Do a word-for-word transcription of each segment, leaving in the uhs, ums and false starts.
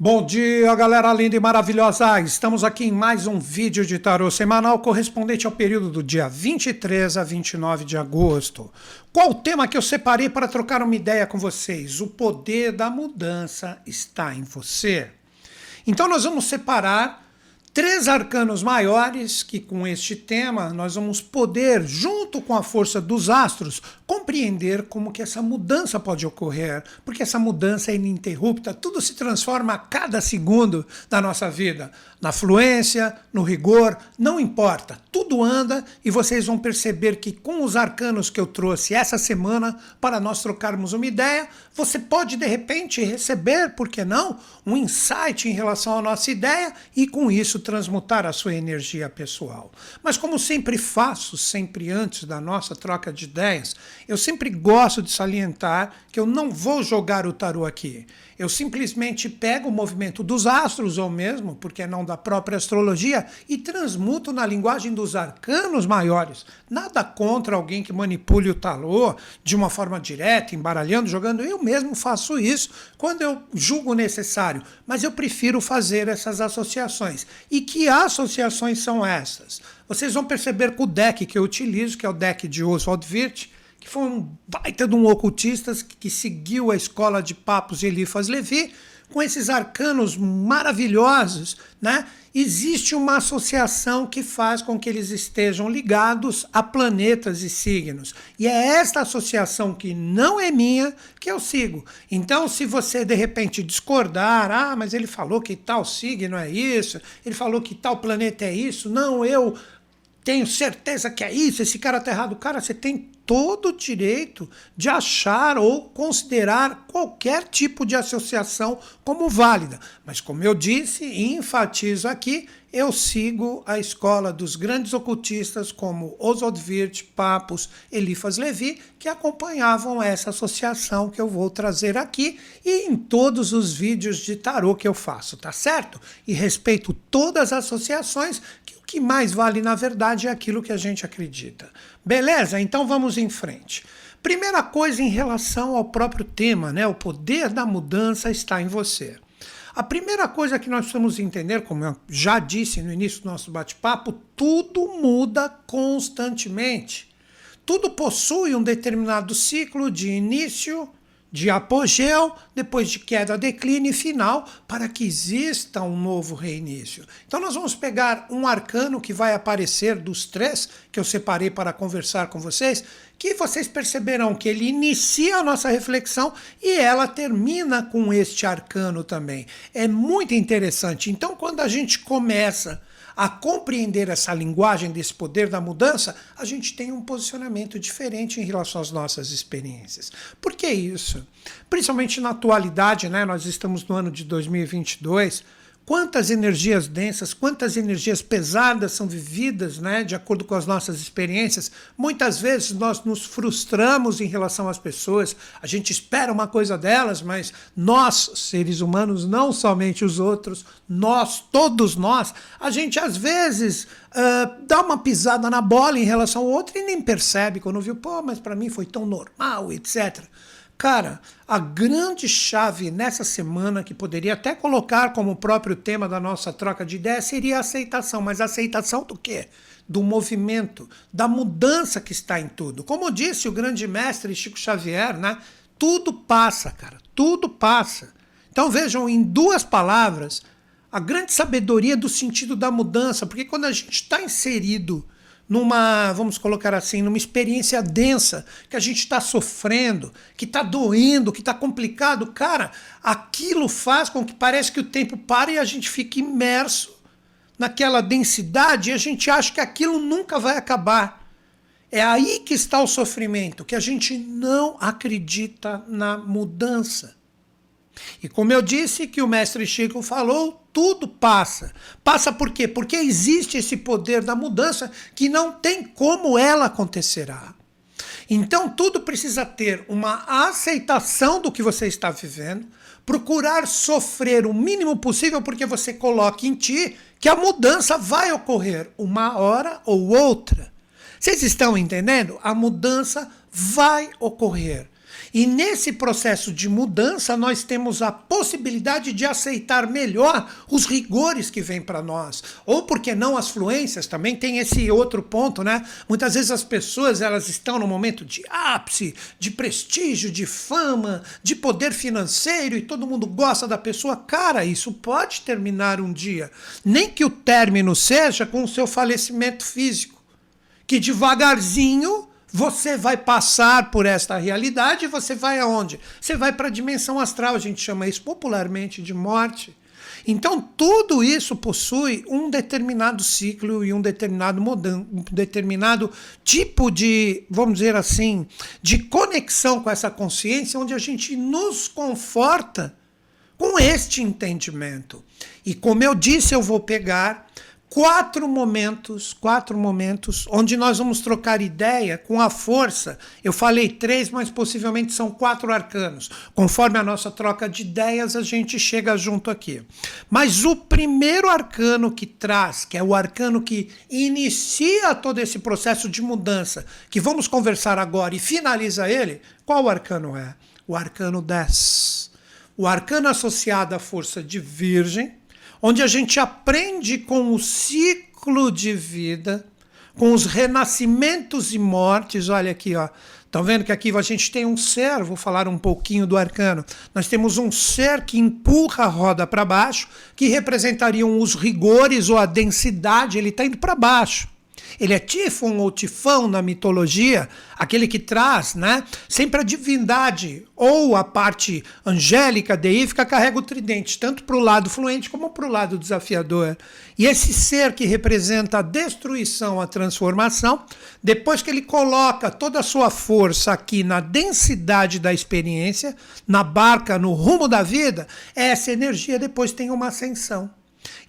Bom dia, galera linda e maravilhosa! Estamos aqui em mais um vídeo de tarô semanal correspondente ao período do dia vinte e três a vinte e nove de agosto. Qual o tema que eu separei para trocar uma ideia com vocês? O poder da mudança está em você. Então nós vamos separar três arcanos maiores que, com este tema, nós vamos poder, junto com a força dos astros, compreender como que essa mudança pode ocorrer, porque essa mudança é ininterrupta, tudo se transforma a cada segundo da nossa vida, na fluência, no rigor, não importa, tudo anda, e vocês vão perceber que com os arcanos que eu trouxe essa semana para nós trocarmos uma ideia, você pode de repente receber, por que não, um insight em relação à nossa ideia e com isso transmutar a sua energia pessoal. Mas como sempre faço, sempre antes da nossa troca de ideias, eu sempre gosto de salientar que eu não vou jogar o tarô aqui. Eu simplesmente pego o movimento dos astros, ou mesmo, porque não da própria astrologia, e transmuto na linguagem dos arcanos maiores. Nada contra alguém que manipule o tarô de uma forma direta, embaralhando, jogando. Eu mesmo faço isso quando eu julgo necessário. Mas eu prefiro fazer essas associações. E que associações são essas? Vocês vão perceber que o deck que eu utilizo, que é o deck de Oswald Wirth, que foi um baita de um ocultista que, que seguiu a escola de Papus e Elifas Levi, com esses arcanos maravilhosos, né? Existe uma associação que faz com que eles estejam ligados a planetas e signos. E é esta associação que não é minha que eu sigo. Então, se você de repente discordar, ah, mas ele falou que tal signo é isso, ele falou que tal planeta é isso, não, eu tenho certeza que é isso, esse cara tá errado. Cara, você tem todo o direito de achar ou considerar qualquer tipo de associação como válida. Mas como eu disse e enfatizo aqui, eu sigo a escola dos grandes ocultistas como Oswald Wirth, Papus, Elifas Levi, que acompanhavam essa associação que eu vou trazer aqui e em todos os vídeos de tarô que eu faço, tá certo? E respeito todas as associações, que o que mais vale na verdade é aquilo que a gente acredita. Beleza? Então vamos em frente. Primeira coisa em relação ao próprio tema, né? O poder da mudança está em você. A primeira coisa que nós precisamos entender, como eu já disse no início do nosso bate-papo, tudo muda constantemente. Tudo possui um determinado ciclo de início, de apogeu, depois de queda, declínio e final, para que exista um novo reinício. Então nós vamos pegar um arcano que vai aparecer dos três que eu separei para conversar com vocês, que vocês perceberão que ele inicia a nossa reflexão e ela termina com este arcano também. É muito interessante. Então quando a gente começa a compreender essa linguagem desse poder da mudança, a gente tem um posicionamento diferente em relação às nossas experiências. Por que isso? Principalmente na atualidade, né? Nós estamos no ano de dois mil e vinte e dois, quantas energias densas, quantas energias pesadas são vividas, né, de acordo com as nossas experiências. Muitas vezes nós nos frustramos em relação às pessoas, a gente espera uma coisa delas, mas nós, seres humanos, não somente os outros, nós, todos nós, a gente às vezes uh, dá uma pisada na bola em relação ao outro e nem percebe quando viu, pô, mas para mim foi tão normal, etcétera. Cara, a grande chave nessa semana, que poderia até colocar como próprio tema da nossa troca de ideias, seria a aceitação. Mas a aceitação do quê? Do movimento, da mudança que está em tudo. Como disse o grande mestre Chico Xavier, né? Tudo passa, cara, tudo passa. Então vejam, em duas palavras, a grande sabedoria do sentido da mudança, porque quando a gente está inserido numa, vamos colocar assim, numa experiência densa, que a gente está sofrendo, que está doendo, que está complicado, cara, aquilo faz com que parece que o tempo para e a gente fica imerso naquela densidade e a gente acha que aquilo nunca vai acabar. É aí que está o sofrimento, que a gente não acredita na mudança. E como eu disse que o mestre Chico falou, tudo passa. Passa por quê? Porque existe esse poder da mudança que não tem como ela acontecerá. Então tudo precisa ter uma aceitação do que você está vivendo, procurar sofrer o mínimo possível, porque você coloca em ti que a mudança vai ocorrer uma hora ou outra. Vocês estão entendendo? A mudança vai ocorrer. E nesse processo de mudança, nós temos a possibilidade de aceitar melhor os rigores que vêm para nós. Ou, por que não, as fluências também tem esse outro ponto, né? Muitas vezes as pessoas elas estão no momento de ápice, de prestígio, de fama, de poder financeiro e todo mundo gosta da pessoa. Cara, isso pode terminar um dia. Nem que o término seja com o seu falecimento físico, que devagarzinho você vai passar por esta realidade e você vai aonde? Você vai para a dimensão astral, a gente chama isso popularmente de morte. Então tudo isso possui um determinado ciclo e um determinado, modan- um determinado tipo de, vamos dizer assim, de conexão com essa consciência, onde a gente nos conforta com este entendimento. E como eu disse, eu vou pegar Quatro momentos, quatro momentos, onde nós vamos trocar ideia com a força. Eu falei três, mas possivelmente são quatro arcanos. Conforme a nossa troca de ideias, a gente chega junto aqui. Mas o primeiro arcano que traz, que é o arcano que inicia todo esse processo de mudança, que vamos conversar agora e finaliza ele, qual arcano é? O arcano dez. O arcano associado à força de Virgem, onde a gente aprende com o ciclo de vida, com os renascimentos e mortes. Olha aqui, ó. Estão vendo que aqui a gente tem um ser, vou falar um pouquinho do arcano. Nós temos um ser que empurra a roda para baixo, que representariam os rigores ou a densidade, ele está indo para baixo. Ele é Tifão ou Tifão na mitologia, aquele que traz, né? Sempre a divindade ou a parte angélica, deífica, carrega o tridente, tanto para o lado fluente como para o lado desafiador. E esse ser que representa a destruição, a transformação, depois que ele coloca toda a sua força aqui na densidade da experiência, na barca, no rumo da vida, essa energia depois tem uma ascensão.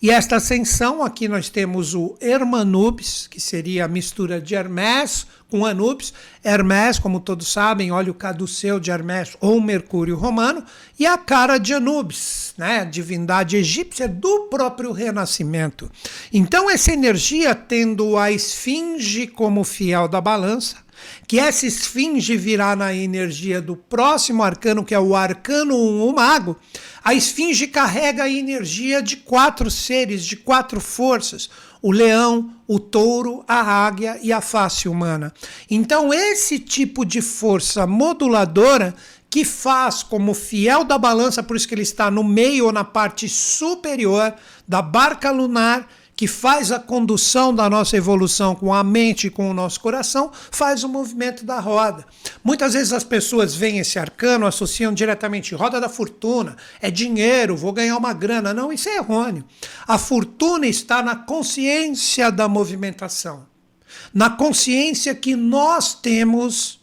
E esta ascensão, aqui nós temos o Hermanubis, que seria a mistura de Hermes com Anubis. Hermes, como todos sabem, olha o caduceu de Hermes ou Mercúrio romano, e a cara de Anubis, né? A divindade egípcia do próprio renascimento. Então essa energia, tendo a esfinge como fiel da balança, que essa esfinge virá na energia do próximo arcano, que é o arcano um, o mago. A esfinge carrega a energia de quatro seres, de quatro forças: o leão, o touro, a águia e a face humana. Então esse tipo de força moduladora que faz como fiel da balança, por isso que ele está no meio ou na parte superior da barca lunar, que faz a condução da nossa evolução com a mente e com o nosso coração, faz o movimento da roda. Muitas vezes as pessoas veem esse arcano, associam diretamente roda da fortuna, é dinheiro, vou ganhar uma grana. Não, isso é errôneo. A fortuna está na consciência da movimentação, na consciência que nós temos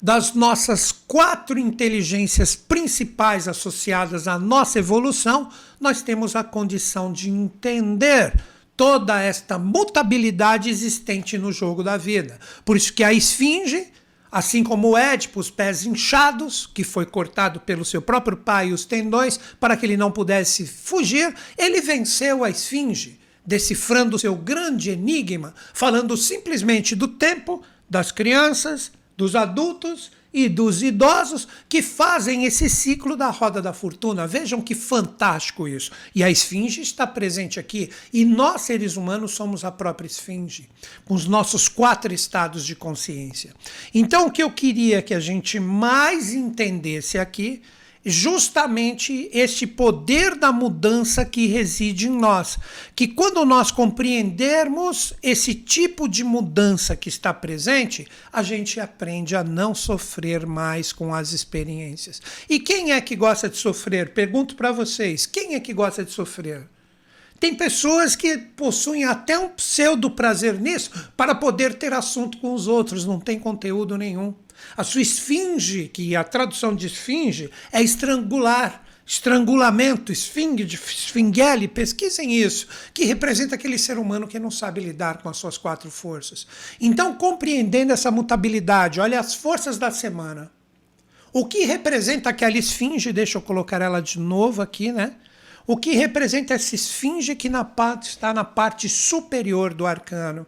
das nossas quatro inteligências principais associadas à nossa evolução. Nós temos a condição de entender toda esta mutabilidade existente no jogo da vida. Por isso que a esfinge, assim como o Édipo, os pés inchados, que foi cortado pelo seu próprio pai, os tendões, para que ele não pudesse fugir, ele venceu a esfinge, decifrando seu grande enigma, falando simplesmente do tempo, das crianças, dos adultos e dos idosos, que fazem esse ciclo da roda da fortuna. Vejam que fantástico isso. E a esfinge está presente aqui. E nós, seres humanos, somos a própria esfinge, com os nossos quatro estados de consciência. Então, o que eu queria que a gente mais entendesse aqui, justamente este poder da mudança que reside em nós, que quando nós compreendermos esse tipo de mudança que está presente, a gente aprende a não sofrer mais com as experiências. E quem é que gosta de sofrer? Pergunto para vocês, quem é que gosta de sofrer? Tem pessoas que possuem até um pseudo prazer nisso para poder ter assunto com os outros, não tem conteúdo nenhum. A sua esfinge, que a tradução de esfinge é estrangular, estrangulamento, esfinge, de esfingele, pesquisem isso, que representa aquele ser humano que não sabe lidar com as suas quatro forças. Então, compreendendo essa mutabilidade, olha as forças da semana. O que representa aquela esfinge, deixa eu colocar ela de novo aqui, né? O que representa essa esfinge que na parte, está na parte superior do arcano?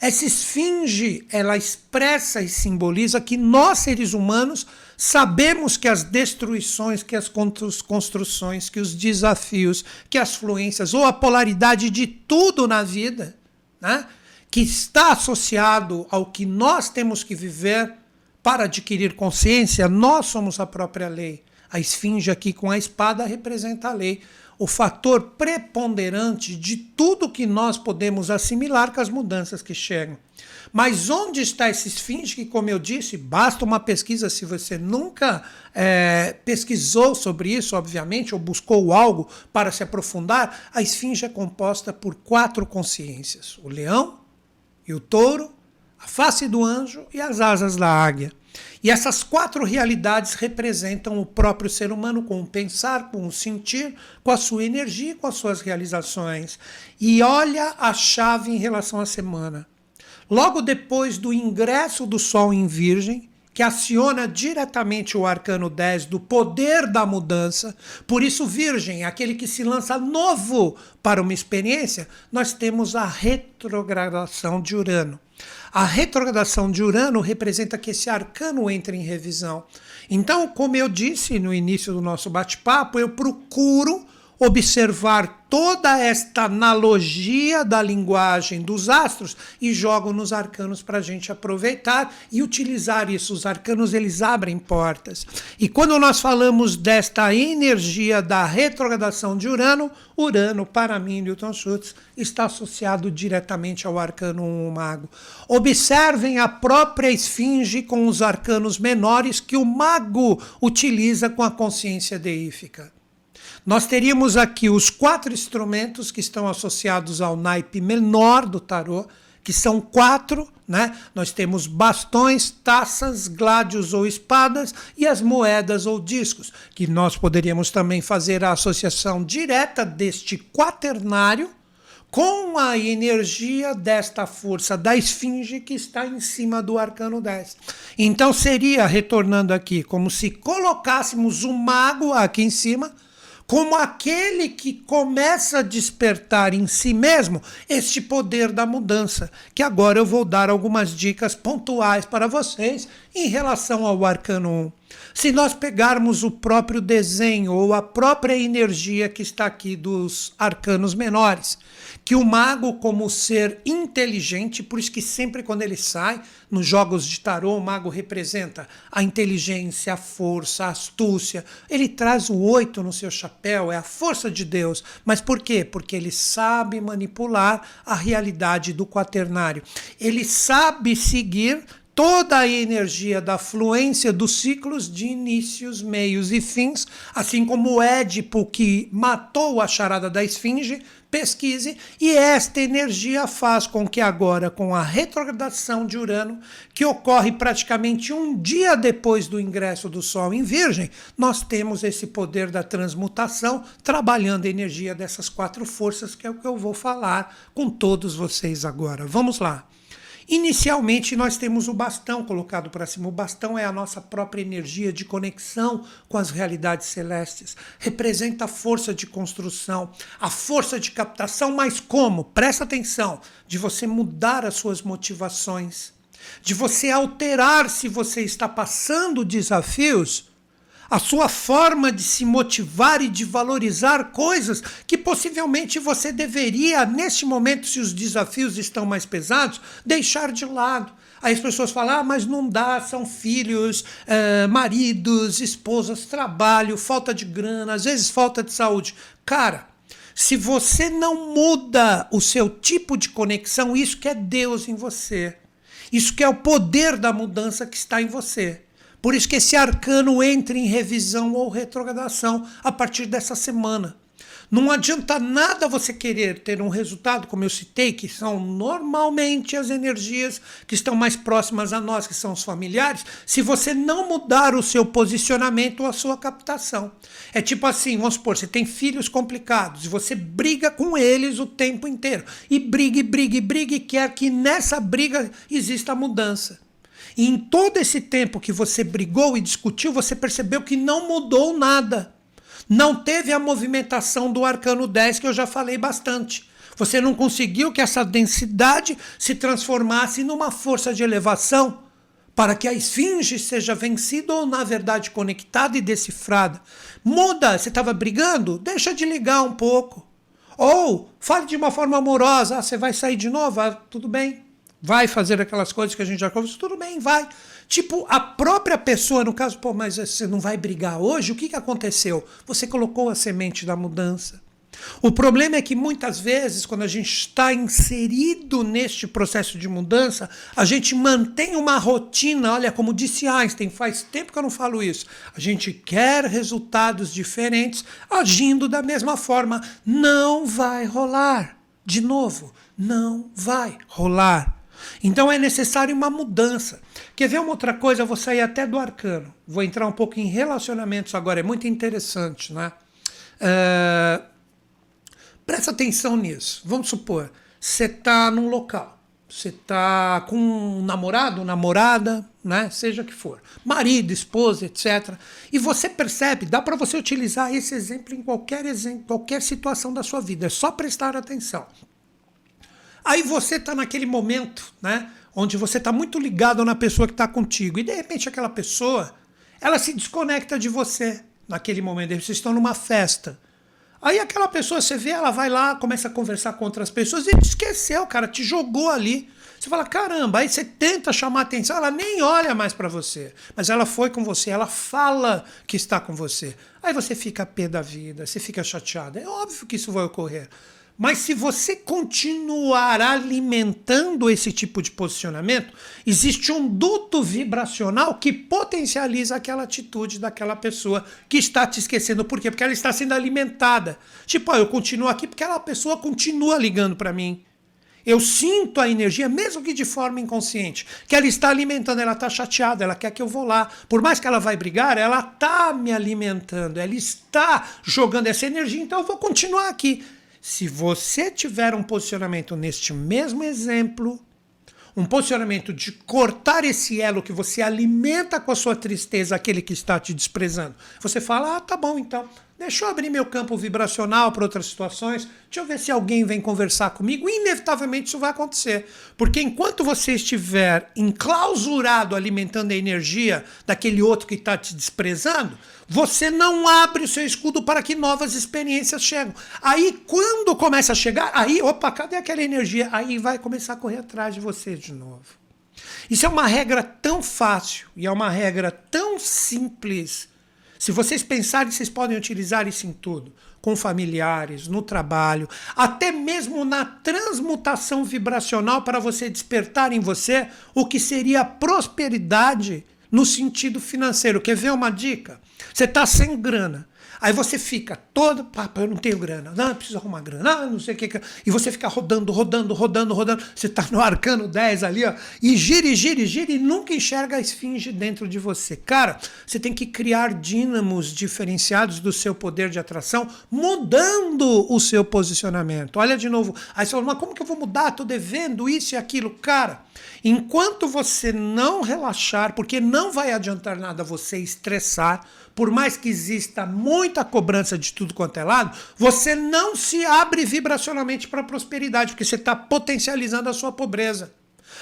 Essa esfinge, ela expressa e simboliza que nós, seres humanos, sabemos que as destruições, que as construções, que os desafios, que as fluências, ou a polaridade de tudo na vida, né, que está associado ao que nós temos que viver para adquirir consciência, nós somos a própria lei. A esfinge aqui com a espada representa a lei, o fator preponderante de tudo que nós podemos assimilar com as mudanças que chegam. Mas onde está essa esfinge que, como eu disse, basta uma pesquisa, se você nunca é, pesquisou sobre isso, obviamente, ou buscou algo para se aprofundar, a esfinge é composta por quatro consciências, o leão e o touro, a face do anjo e as asas da águia. E essas quatro realidades representam o próprio ser humano com o pensar, com o sentir, com a sua energia e com as suas realizações. E olha a chave em relação à semana. Logo depois do ingresso do Sol em Virgem, que aciona diretamente o arcano dez do poder da mudança, por isso Virgem, aquele que se lança novo para uma experiência, nós temos a retrogradação de Urano. A retrogradação de Urano representa que esse arcano entra em revisão. Então, como eu disse no início do nosso bate-papo, eu procuro observar toda esta analogia da linguagem dos astros e jogo nos arcanos para a gente aproveitar e utilizar isso. Os arcanos, eles abrem portas. E quando nós falamos desta energia da retrogradação de Urano, Urano, para mim, Newton Schultz, está associado diretamente ao arcano um, o mago. Observem a própria esfinge com os arcanos menores que o mago utiliza com a consciência deífica. Nós teríamos aqui os quatro instrumentos que estão associados ao naipe menor do tarô, que são quatro, né? Nós temos bastões, taças, gládios ou espadas e as moedas ou discos, que nós poderíamos também fazer a associação direta deste quaternário com a energia desta força da esfinge que está em cima do arcano dez. Então seria, retornando aqui, como se colocássemos o mago aqui em cima, como aquele que começa a despertar em si mesmo este poder da mudança, que agora eu vou dar algumas dicas pontuais para vocês em relação ao arcano um. Se nós pegarmos o próprio desenho ou a própria energia que está aqui dos arcanos menores, que o mago, como ser inteligente, por isso que sempre quando ele sai nos jogos de tarô, o mago representa a inteligência, a força, a astúcia, ele traz o oito no seu chapéu, é a força de Deus. Mas por quê? Porque ele sabe manipular a realidade do quaternário, ele sabe seguir toda a energia da fluência dos ciclos de inícios, meios e fins, assim como o Édipo, que matou a charada da esfinge, pesquise, e esta energia faz com que agora, com a retrogradação de Urano, que ocorre praticamente um dia depois do ingresso do Sol em Virgem, nós temos esse poder da transmutação, trabalhando a energia dessas quatro forças, que é o que eu vou falar com todos vocês agora. Vamos lá. Inicialmente nós temos o bastão colocado para cima. O bastão é a nossa própria energia de conexão com as realidades celestes. Representa a força de construção, a força de captação, mas como? Presta atenção, de você mudar as suas motivações, de você alterar, se você está passando desafios, a sua forma de se motivar e de valorizar coisas que possivelmente você deveria, neste momento, se os desafios estão mais pesados, deixar de lado. Aí as pessoas falam, ah, mas não dá, são filhos, eh, maridos, esposas, trabalho, falta de grana, às vezes falta de saúde. Cara, se você não muda o seu tipo de conexão, isso que é Deus em você, isso que é o poder da mudança que está em você. Por isso que esse arcano entra em revisão ou retrogradação a partir dessa semana. Não adianta nada você querer ter um resultado, como eu citei, que são normalmente as energias que estão mais próximas a nós, que são os familiares, se você não mudar o seu posicionamento ou a sua captação. É tipo assim, vamos supor, você tem filhos complicados e você briga com eles o tempo inteiro. E briga, e briga, e briga, e quer que nessa briga exista a mudança. E em todo esse tempo que você brigou e discutiu, você percebeu que não mudou nada. Não teve a movimentação do arcano dez, que eu já falei bastante. Você não conseguiu que essa densidade se transformasse numa força de elevação para que a esfinge seja vencida ou, na verdade, conectada e decifrada. Muda, você estava brigando? Deixa de ligar um pouco. Ou fale de uma forma amorosa, ah, você vai sair de novo? Ah, tudo bem. Vai fazer aquelas coisas que a gente já conversou? Tudo bem, vai. Tipo, a própria pessoa, no caso, pô, mas você não vai brigar hoje? O que, que aconteceu? Você colocou a semente da mudança. O problema é que muitas vezes, quando a gente está inserido neste processo de mudança, a gente mantém uma rotina, olha, como disse Einstein, faz tempo que eu não falo isso, a gente quer resultados diferentes agindo da mesma forma. Não vai rolar. De novo, não vai rolar. Então é necessário uma mudança. Quer ver uma outra coisa? Eu vou sair até do arcano. Vou entrar um pouco em relacionamentos agora, é muito interessante, né? Uh... Presta atenção nisso. Vamos supor, você está num local, você está com um namorado, namorada, né? Seja que for, marido, esposa, etcétera. E você percebe, dá para você utilizar esse exemplo em qualquer, exemplo, qualquer situação da sua vida, é só prestar atenção. Aí você está naquele momento, né? Onde você está muito ligado na pessoa que está contigo, e de repente aquela pessoa, ela se desconecta de você naquele momento, vocês estão numa festa. Aí aquela pessoa, você vê, ela vai lá, começa a conversar com outras pessoas e esqueceu, cara, te jogou ali. Você fala, caramba, aí você tenta chamar atenção, ela nem olha mais pra você. Mas ela foi com você, ela fala que está com você. Aí você fica pé da vida, você fica chateado. É óbvio que isso vai ocorrer. Mas se você continuar alimentando esse tipo de posicionamento, existe um duto vibracional que potencializa aquela atitude daquela pessoa que está te esquecendo. Por quê? Porque ela está sendo alimentada. Tipo, ó, eu continuo aqui porque aquela pessoa continua ligando para mim. Eu sinto a energia, mesmo que de forma inconsciente, que ela está alimentando, ela está chateada, ela quer que eu vou lá. Por mais que ela vai brigar, ela está me alimentando, ela está jogando essa energia, então eu vou continuar aqui. Se você tiver um posicionamento neste mesmo exemplo, um posicionamento de cortar esse elo que você alimenta com a sua tristeza, aquele que está te desprezando, você fala, ah, tá bom então, deixa eu abrir meu campo vibracional para outras situações, deixa eu ver se alguém vem conversar comigo, inevitavelmente isso vai acontecer, porque enquanto você estiver enclausurado alimentando a energia daquele outro que está te desprezando, você não abre o seu escudo para que novas experiências cheguem. Aí quando começa a chegar, aí, opa, cadê aquela energia? Aí vai começar a correr atrás de você de novo. Isso é uma regra tão fácil e é uma regra tão simples. Se vocês pensarem, vocês podem utilizar isso em tudo. Com familiares, no trabalho, até mesmo na transmutação vibracional para você despertar em você o que seria a prosperidade no sentido financeiro. Quer ver uma dica? Você está sem grana. Aí você fica todo, papo, eu não tenho grana, não, eu preciso arrumar grana, ah, não sei o que, que. E você fica rodando, rodando, rodando, rodando. Você está no arcano dez ali, ó, e gira, gira, gira, e nunca enxerga a esfinge dentro de você. Cara, você tem que criar dínamos diferenciados do seu poder de atração, mudando o seu posicionamento. Olha de novo, aí você fala, mas como que eu vou mudar? Estou devendo isso e aquilo. Cara, enquanto você não relaxar, porque não vai adiantar nada você estressar, por mais que exista muita cobrança de tudo quanto é lado, você não se abre vibracionalmente para a prosperidade, porque você está potencializando a sua pobreza.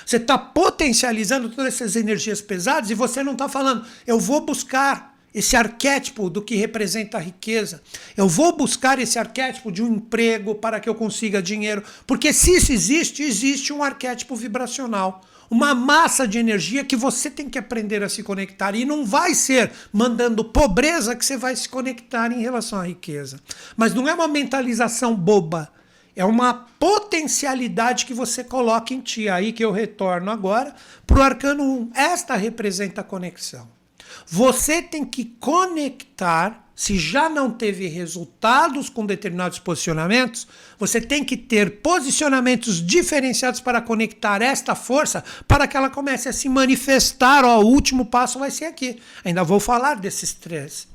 Você está potencializando todas essas energias pesadas e você não está falando, eu vou buscar esse arquétipo do que representa a riqueza. Eu vou buscar esse arquétipo de um emprego para que eu consiga dinheiro. Porque se isso existe, existe um arquétipo vibracional. Uma massa de energia que você tem que aprender a se conectar. E não vai ser mandando pobreza que você vai se conectar em relação à riqueza. Mas não é uma mentalização boba. É uma potencialidade que você coloca em ti. Aí que eu retorno agora para o Arcano um. Esta representa a conexão. Você tem que conectar. Se já não teve resultados com determinados posicionamentos, você tem que ter posicionamentos diferenciados para conectar esta força para que ela comece a se manifestar. Ó, o último passo vai ser aqui. Ainda vou falar desses três.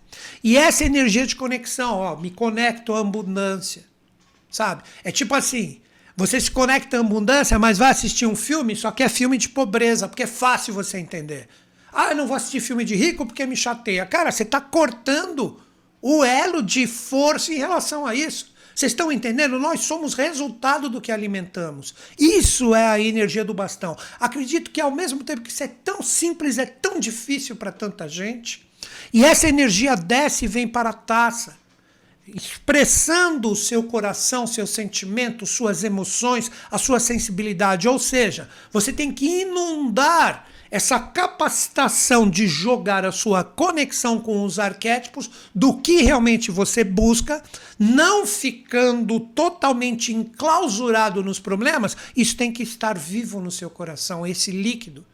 E essa energia de conexão, ó, me conecto à abundância. Sabe? É tipo assim, você se conecta à abundância, mas vai assistir um filme, só que é filme de pobreza, porque é fácil você entender. Ah, eu não vou assistir filme de rico porque me chateia. Cara, você está cortando o elo de força em relação a isso. Vocês estão entendendo? Nós somos resultado do que alimentamos. Isso é a energia do bastão. Acredito que ao mesmo tempo que isso é tão simples, é tão difícil para tanta gente. E essa energia desce e vem para a taça, expressando o seu coração, seus sentimentos, suas emoções, a sua sensibilidade. Ou seja, você tem que inundar essa capacitação de jogar a sua conexão com os arquétipos do que realmente você busca, não ficando totalmente enclausurado nos problemas. Isso tem que estar vivo no seu coração, esse líquido.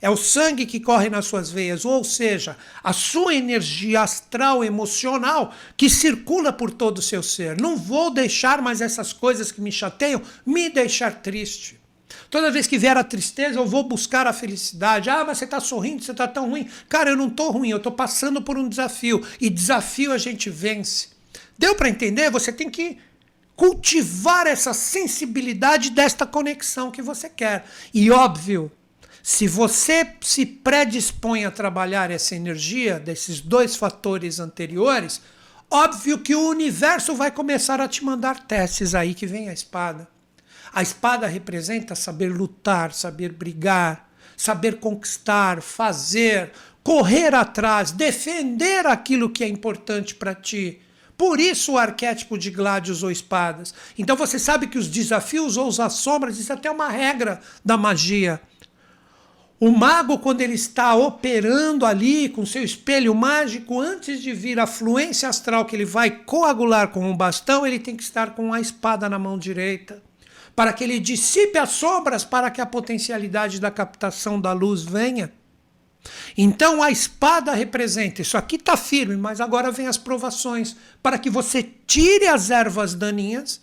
É o sangue que corre nas suas veias, ou seja, a sua energia astral, emocional, que circula por todo o seu ser. Não vou deixar mais essas coisas que me chateiam me deixar triste. Toda vez que vier a tristeza, eu vou buscar a felicidade. Ah, mas você está sorrindo, você está tão ruim. Cara, eu não estou ruim, eu estou passando por um desafio. E desafio a gente vence. Deu para entender? Você tem que cultivar essa sensibilidade desta conexão que você quer. E óbvio, se você se predispõe a trabalhar essa energia desses dois fatores anteriores, óbvio que o universo vai começar a te mandar testes. Aí que vem a espada. A espada representa saber lutar, saber brigar, saber conquistar, fazer, correr atrás, defender aquilo que é importante para ti. Por isso o arquétipo de gládios ou espadas. Então você sabe que os desafios ou as sombras, isso é até uma regra da magia. O mago, quando ele está operando ali com seu espelho mágico, antes de vir a fluência astral que ele vai coagular com um bastão, ele tem que estar com a espada na mão direita, para que ele dissipe as sombras, para que a potencialidade da captação da luz venha. Então a espada representa, isso aqui está firme, mas agora vem as provações, para que você tire as ervas daninhas,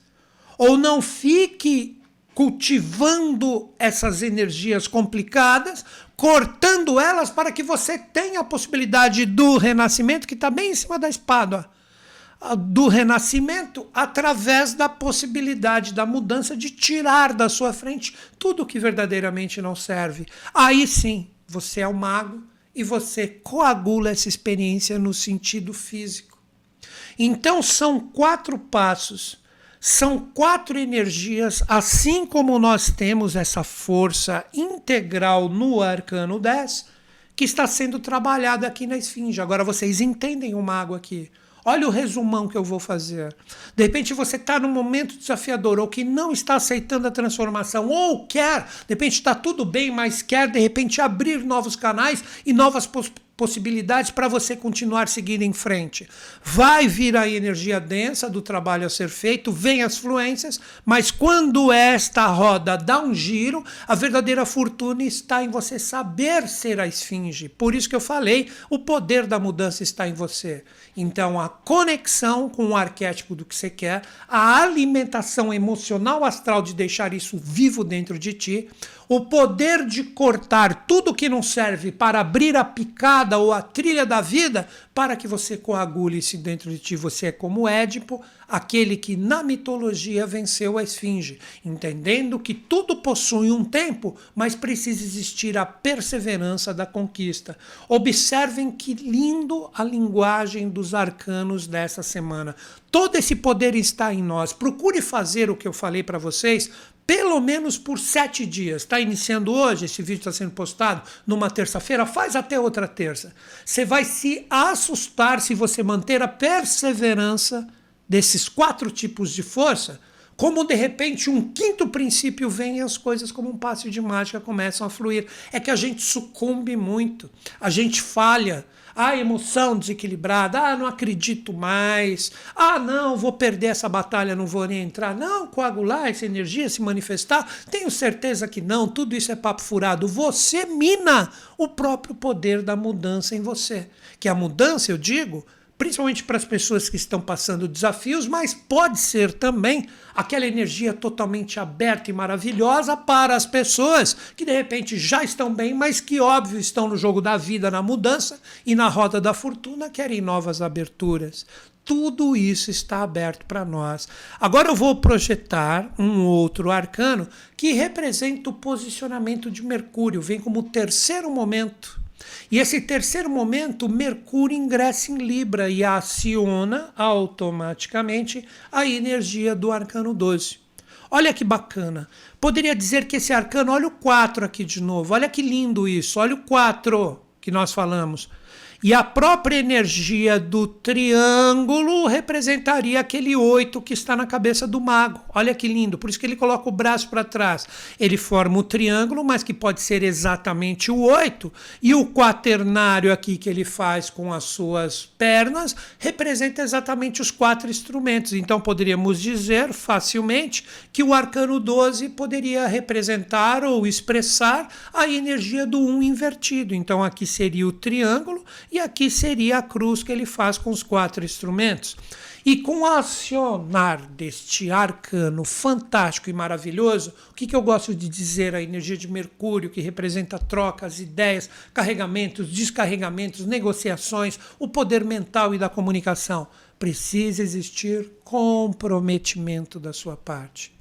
ou não fique cultivando essas energias complicadas, cortando elas para que você tenha a possibilidade do renascimento, que está bem em cima da espada, do renascimento através da possibilidade da mudança, de tirar da sua frente tudo que verdadeiramente não serve. Aí sim, você é o mago e você coagula essa experiência no sentido físico. Então são quatro passos. São quatro energias, assim como nós temos essa força integral no Arcano dez, que está sendo trabalhada aqui na Esfinge. Agora vocês entendem o mago aqui. Olha o resumão que eu vou fazer. De repente você está num momento desafiador, ou que não está aceitando a transformação, ou quer, de repente está tudo bem, mas quer de repente abrir novos canais e novas pos- possibilidades para você continuar seguindo em frente. Vai vir a energia densa do trabalho a ser feito, vem as fluências, mas quando esta roda dá um giro, a verdadeira fortuna está em você saber ser a esfinge. Por isso que eu falei, o poder da mudança está em você. Então, a conexão com o arquétipo do que você quer, a alimentação emocional astral de deixar isso vivo dentro de ti, o poder de cortar tudo que não serve para abrir a picada ou a trilha da vida para que você coagule isso dentro de ti. Você é como Édipo, aquele que na mitologia venceu a esfinge, entendendo que tudo possui um tempo, mas precisa existir a perseverança da conquista. Observem que lindo a linguagem dos arcanos dessa semana. Todo esse poder está em nós. Procure fazer o que eu falei para vocês, pelo menos por sete dias. Está iniciando hoje, esse vídeo está sendo postado numa terça-feira, faz até outra terça. Você vai se assustar se você manter a perseverança desses quatro tipos de força, como de repente um quinto princípio vem e as coisas como um passe de mágica começam a fluir. É que a gente sucumbe muito, a gente falha. Ah, emoção desequilibrada, ah, não acredito mais, ah, não, vou perder essa batalha, não vou nem entrar. Não, coagular essa energia, se manifestar, tenho certeza que não, tudo isso é papo furado. Você mina o próprio poder da mudança em você. Que a mudança, eu digo, principalmente para as pessoas que estão passando desafios, mas pode ser também aquela energia totalmente aberta e maravilhosa para as pessoas que de repente já estão bem, mas que óbvio estão no jogo da vida, na mudança e na roda da fortuna, querem novas aberturas. Tudo isso está aberto para nós. Agora eu vou projetar um outro arcano que representa o posicionamento de Mercúrio, vem como o terceiro momento E esse terceiro momento, Mercúrio ingressa em Libra e aciona automaticamente a energia do Arcano doze. Olha que bacana. Poderia dizer que esse arcano, olha o quatro aqui de novo, olha que lindo isso, olha o quatro que nós falamos. E a própria energia do triângulo representaria aquele oito que está na cabeça do mago. Olha que lindo, por isso que ele coloca o braço para trás. Ele forma o triângulo, mas que pode ser exatamente o oito. E o quaternário aqui que ele faz com as suas pernas representa exatamente os quatro instrumentos. Então poderíamos dizer facilmente que o arcano doze poderia representar ou expressar a energia do um invertido. Então aqui seria o triângulo. E aqui seria a cruz que ele faz com os quatro instrumentos. E com o acionar deste arcano fantástico e maravilhoso, o que, que eu gosto de dizer? A energia de Mercúrio, que representa trocas, ideias, carregamentos, descarregamentos, negociações, o poder mental e da comunicação. Precisa existir comprometimento da sua parte.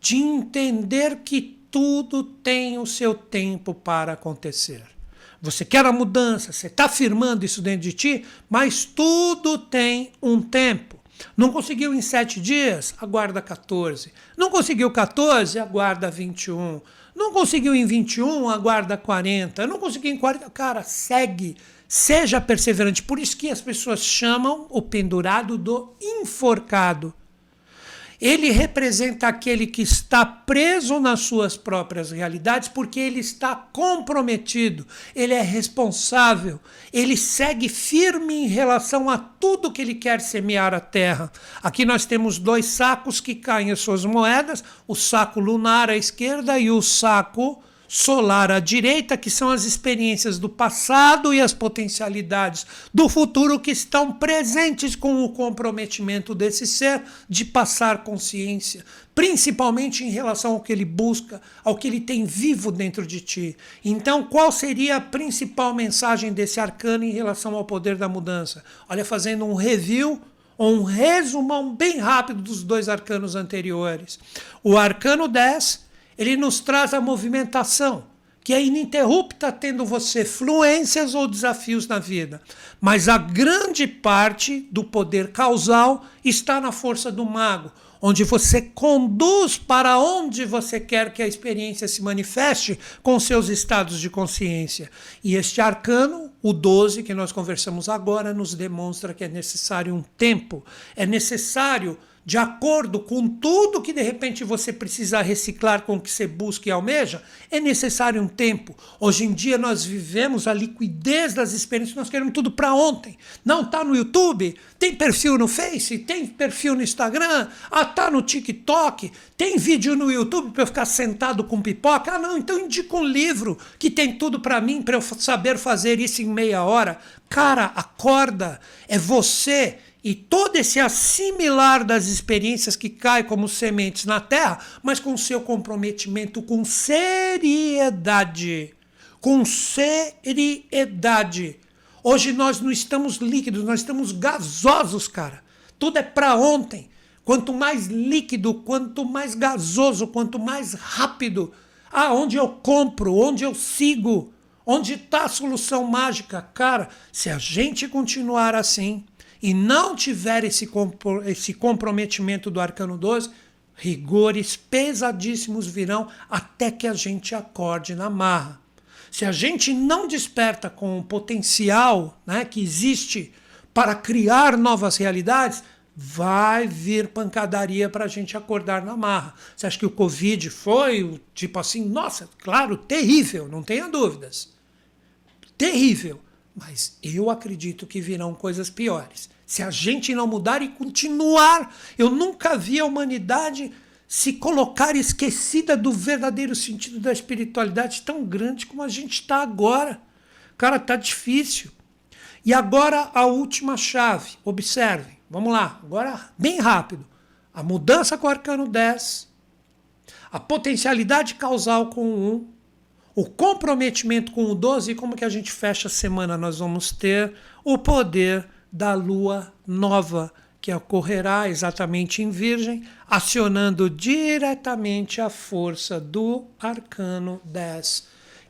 De entender que tudo tem o seu tempo para acontecer. Você quer a mudança, você está afirmando isso dentro de ti, mas tudo tem um tempo. Não conseguiu em sete dias? Aguarda quatorze. Não conseguiu quatorze? Aguarda vinte e um. Não conseguiu em vinte e um? Aguarda quarenta. Não conseguiu em quarenta? Cara, segue. Seja perseverante. Por isso que as pessoas chamam o pendurado do enforcado. Ele representa aquele que está preso nas suas próprias realidades porque ele está comprometido, ele é responsável, ele segue firme em relação a tudo que ele quer semear a terra. Aqui nós temos dois sacos que caem as suas moedas, o saco lunar à esquerda e o saco solar à direita, que são as experiências do passado e as potencialidades do futuro que estão presentes com o comprometimento desse ser de passar consciência, principalmente em relação ao que ele busca, ao que ele tem vivo dentro de ti. Então, qual seria a principal mensagem desse arcano em relação ao poder da mudança? Olha, fazendo um review, um resumão bem rápido dos dois arcanos anteriores. O arcano dez... ele nos traz a movimentação, que é ininterrupta, tendo você fluências ou desafios na vida. Mas a grande parte do poder causal está na força do mago, onde você conduz para onde você quer que a experiência se manifeste com seus estados de consciência. E este arcano, o doze, que nós conversamos agora, nos demonstra que é necessário um tempo, é necessário... de acordo com tudo que de repente você precisa reciclar com o que você busca e almeja, é necessário um tempo. Hoje em dia nós vivemos a liquidez das experiências, nós queremos tudo para ontem. Não está no YouTube? Tem perfil no Face? Tem perfil no Instagram? Ah, está no TikTok? Tem vídeo no YouTube para eu ficar sentado com pipoca? Ah, não, então indica um livro que tem tudo para mim, para eu saber fazer isso em meia hora. Cara, acorda, é você... E todo esse assimilar das experiências que cai como sementes na terra, mas com seu comprometimento, com seriedade. Com seriedade. Hoje nós não estamos líquidos, nós estamos gasosos, cara. Tudo é para ontem. Quanto mais líquido, quanto mais gasoso, quanto mais rápido. Ah, onde eu compro, onde eu sigo, onde está a solução mágica. Cara, se a gente continuar assim... e não tiver esse, compro- esse comprometimento do Arcano doze, rigores pesadíssimos virão até que a gente acorde na marra. Se a gente não desperta com o potencial, né, que existe para criar novas realidades, vai vir pancadaria para a gente acordar na marra. Você acha que o Covid foi, tipo assim, nossa, claro, terrível, não tenha dúvidas. Terrível. Mas eu acredito que virão coisas piores. Se a gente não mudar e continuar, eu nunca vi a humanidade se colocar esquecida do verdadeiro sentido da espiritualidade tão grande como a gente está agora. Cara, tá difícil. E agora a última chave. Observem. Vamos lá. Agora bem rápido. A mudança com o Arcano dez. A potencialidade causal com o um. O comprometimento com o doze e como que a gente fecha a semana. Nós vamos ter o poder da lua nova, que ocorrerá exatamente em Virgem, acionando diretamente a força do Arcano dez.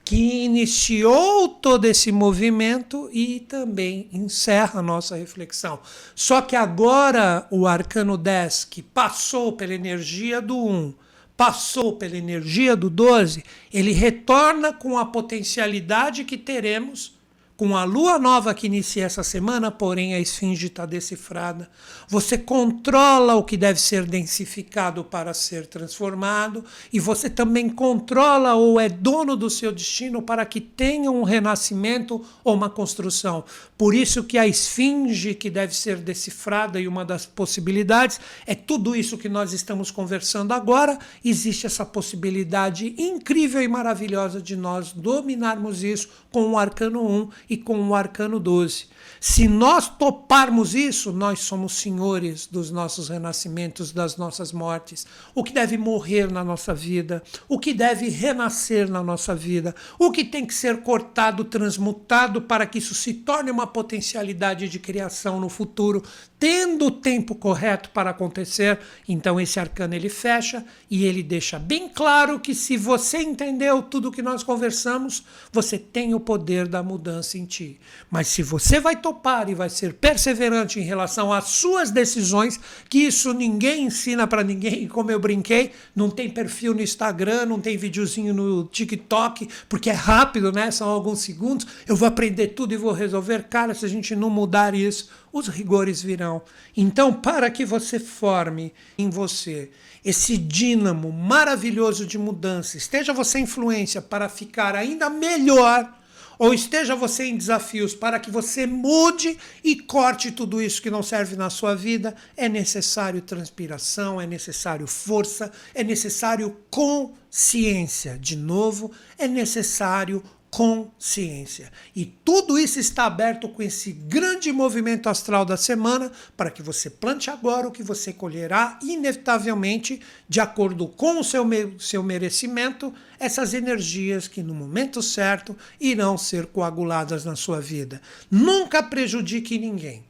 que iniciou todo esse movimento e também encerra a nossa reflexão. Só que agora o arcano dez, que passou pela energia do um, passou pela energia do doze, ele retorna com a potencialidade que teremos com a lua nova que inicia essa semana, porém a esfinge está decifrada. Você controla o que deve ser densificado para ser transformado, e você também controla ou é dono do seu destino para que tenha um renascimento ou uma construção. Por isso que a esfinge que deve ser decifrada, e uma das possibilidades é tudo isso que nós estamos conversando agora. Existe essa possibilidade incrível e maravilhosa de nós dominarmos isso com o arcano um e com o arcano doze. Se nós toparmos isso, nós somos senhores dos nossos renascimentos, das nossas mortes. O que deve morrer na nossa vida, o que deve renascer na nossa vida, o que tem que ser cortado, transmutado, para que isso se torne uma potencialidade de criação no futuro, tendo o tempo correto para acontecer. Então esse arcano ele fecha e ele deixa bem claro que, se você entendeu tudo que nós conversamos, você tem o poder da mudança em ti. Mas se você vai topar e vai ser perseverante em relação às suas decisões, que isso ninguém ensina para ninguém, como eu brinquei, não tem perfil no Instagram, não tem videozinho no TikTok, porque é rápido, né? São alguns segundos, eu vou aprender tudo e vou resolver. Cara, se a gente não mudar isso, os rigores virão. Então, para que você forme em você esse dínamo maravilhoso de mudança, esteja você em fluência para ficar ainda melhor, ou esteja você em desafios para que você mude e corte tudo isso que não serve na sua vida, é necessário transpiração, é necessário força, é necessário consciência. De novo, é necessário consciência. E tudo isso está aberto com esse grande movimento astral da semana, para que você plante agora o que você colherá, inevitavelmente, de acordo com o seu, me- seu merecimento, essas energias que no momento certo irão ser coaguladas na sua vida. Nunca prejudique ninguém.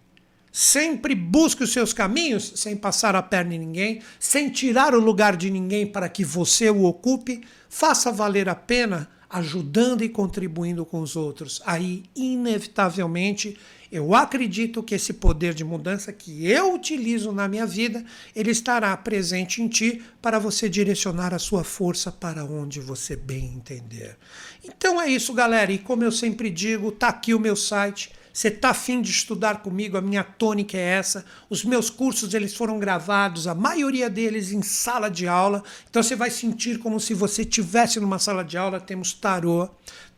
Sempre busque os seus caminhos sem passar a perna em ninguém, sem tirar o lugar de ninguém para que você o ocupe. Faça valer a pena ajudando e contribuindo com os outros. Aí, inevitavelmente, eu acredito que esse poder de mudança que eu utilizo na minha vida, ele estará presente em ti para você direcionar a sua força para onde você bem entender. Então é isso, galera. E como eu sempre digo, tá aqui o meu site. Você está afim de estudar comigo? A minha tônica é essa. Os meus cursos, eles foram gravados, a maioria deles em sala de aula. Então você vai sentir como se você estivesse numa sala de aula. Temos tarô,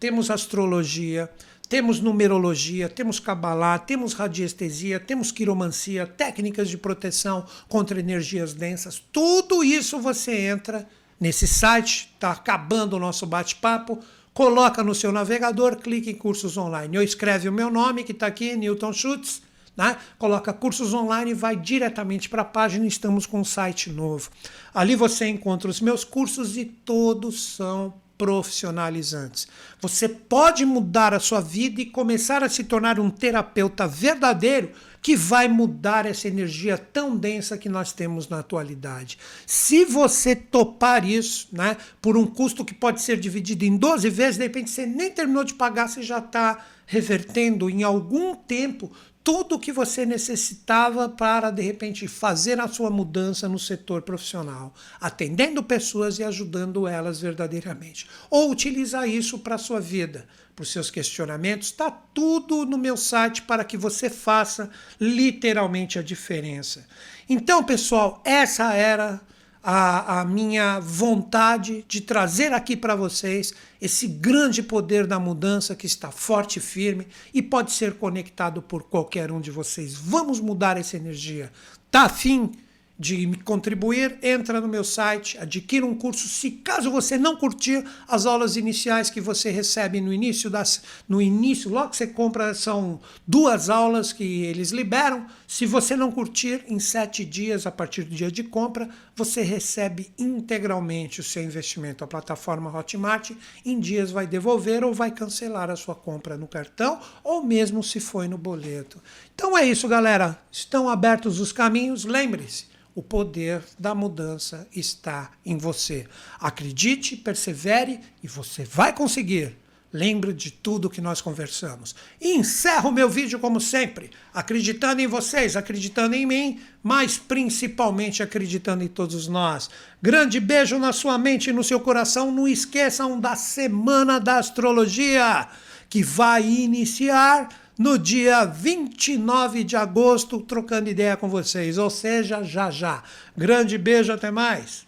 temos astrologia, temos numerologia, temos cabalá, temos radiestesia, temos quiromancia, técnicas de proteção contra energias densas. Tudo isso você entra nesse site. Está acabando o nosso bate-papo. Coloca no seu navegador, clique em cursos online. Eu escreve o meu nome, que está aqui, Newton Schultz, né? Coloca cursos online e vai diretamente para a página. Estamos com um site novo. Ali você encontra os meus cursos e todos são profissionalizantes. Você pode mudar a sua vida e começar a se tornar um terapeuta verdadeiro, que vai mudar essa energia tão densa que nós temos na atualidade. Se você topar isso, né, por um custo que pode ser dividido em doze vezes, de repente você nem terminou de pagar, você já está revertendo em algum tempo tudo o que você necessitava para, de repente, fazer a sua mudança no setor profissional, atendendo pessoas e ajudando elas verdadeiramente. Ou utilizar isso para a sua vida, para os seus questionamentos. Está tudo no meu site para que você faça literalmente a diferença. Então, pessoal, essa era a, a minha vontade de trazer aqui para vocês esse grande poder da mudança que está forte e firme e pode ser conectado por qualquer um de vocês. Vamos mudar essa energia. Tá afim de contribuir? Entra no meu site, adquira um curso. Se caso você não curtir, as aulas iniciais que você recebe no início, das, no início, logo que você compra, são duas aulas que eles liberam. Se você não curtir, em sete dias, a partir do dia de compra, você recebe integralmente o seu investimento. A plataforma Hotmart, em dias, vai devolver ou vai cancelar a sua compra no cartão, ou mesmo se foi no boleto. Então é isso, galera. Estão abertos os caminhos. Lembre-se, o poder da mudança está em você. Acredite, persevere e você vai conseguir. Lembro de tudo que nós conversamos. E encerro meu vídeo como sempre, acreditando em vocês, acreditando em mim, mas principalmente acreditando em todos nós. Grande beijo na sua mente e no seu coração. Não esqueçam da Semana da Astrologia, que vai iniciar no dia vinte e nove de agosto, trocando ideia com vocês. Ou seja, já já. Grande beijo, até mais.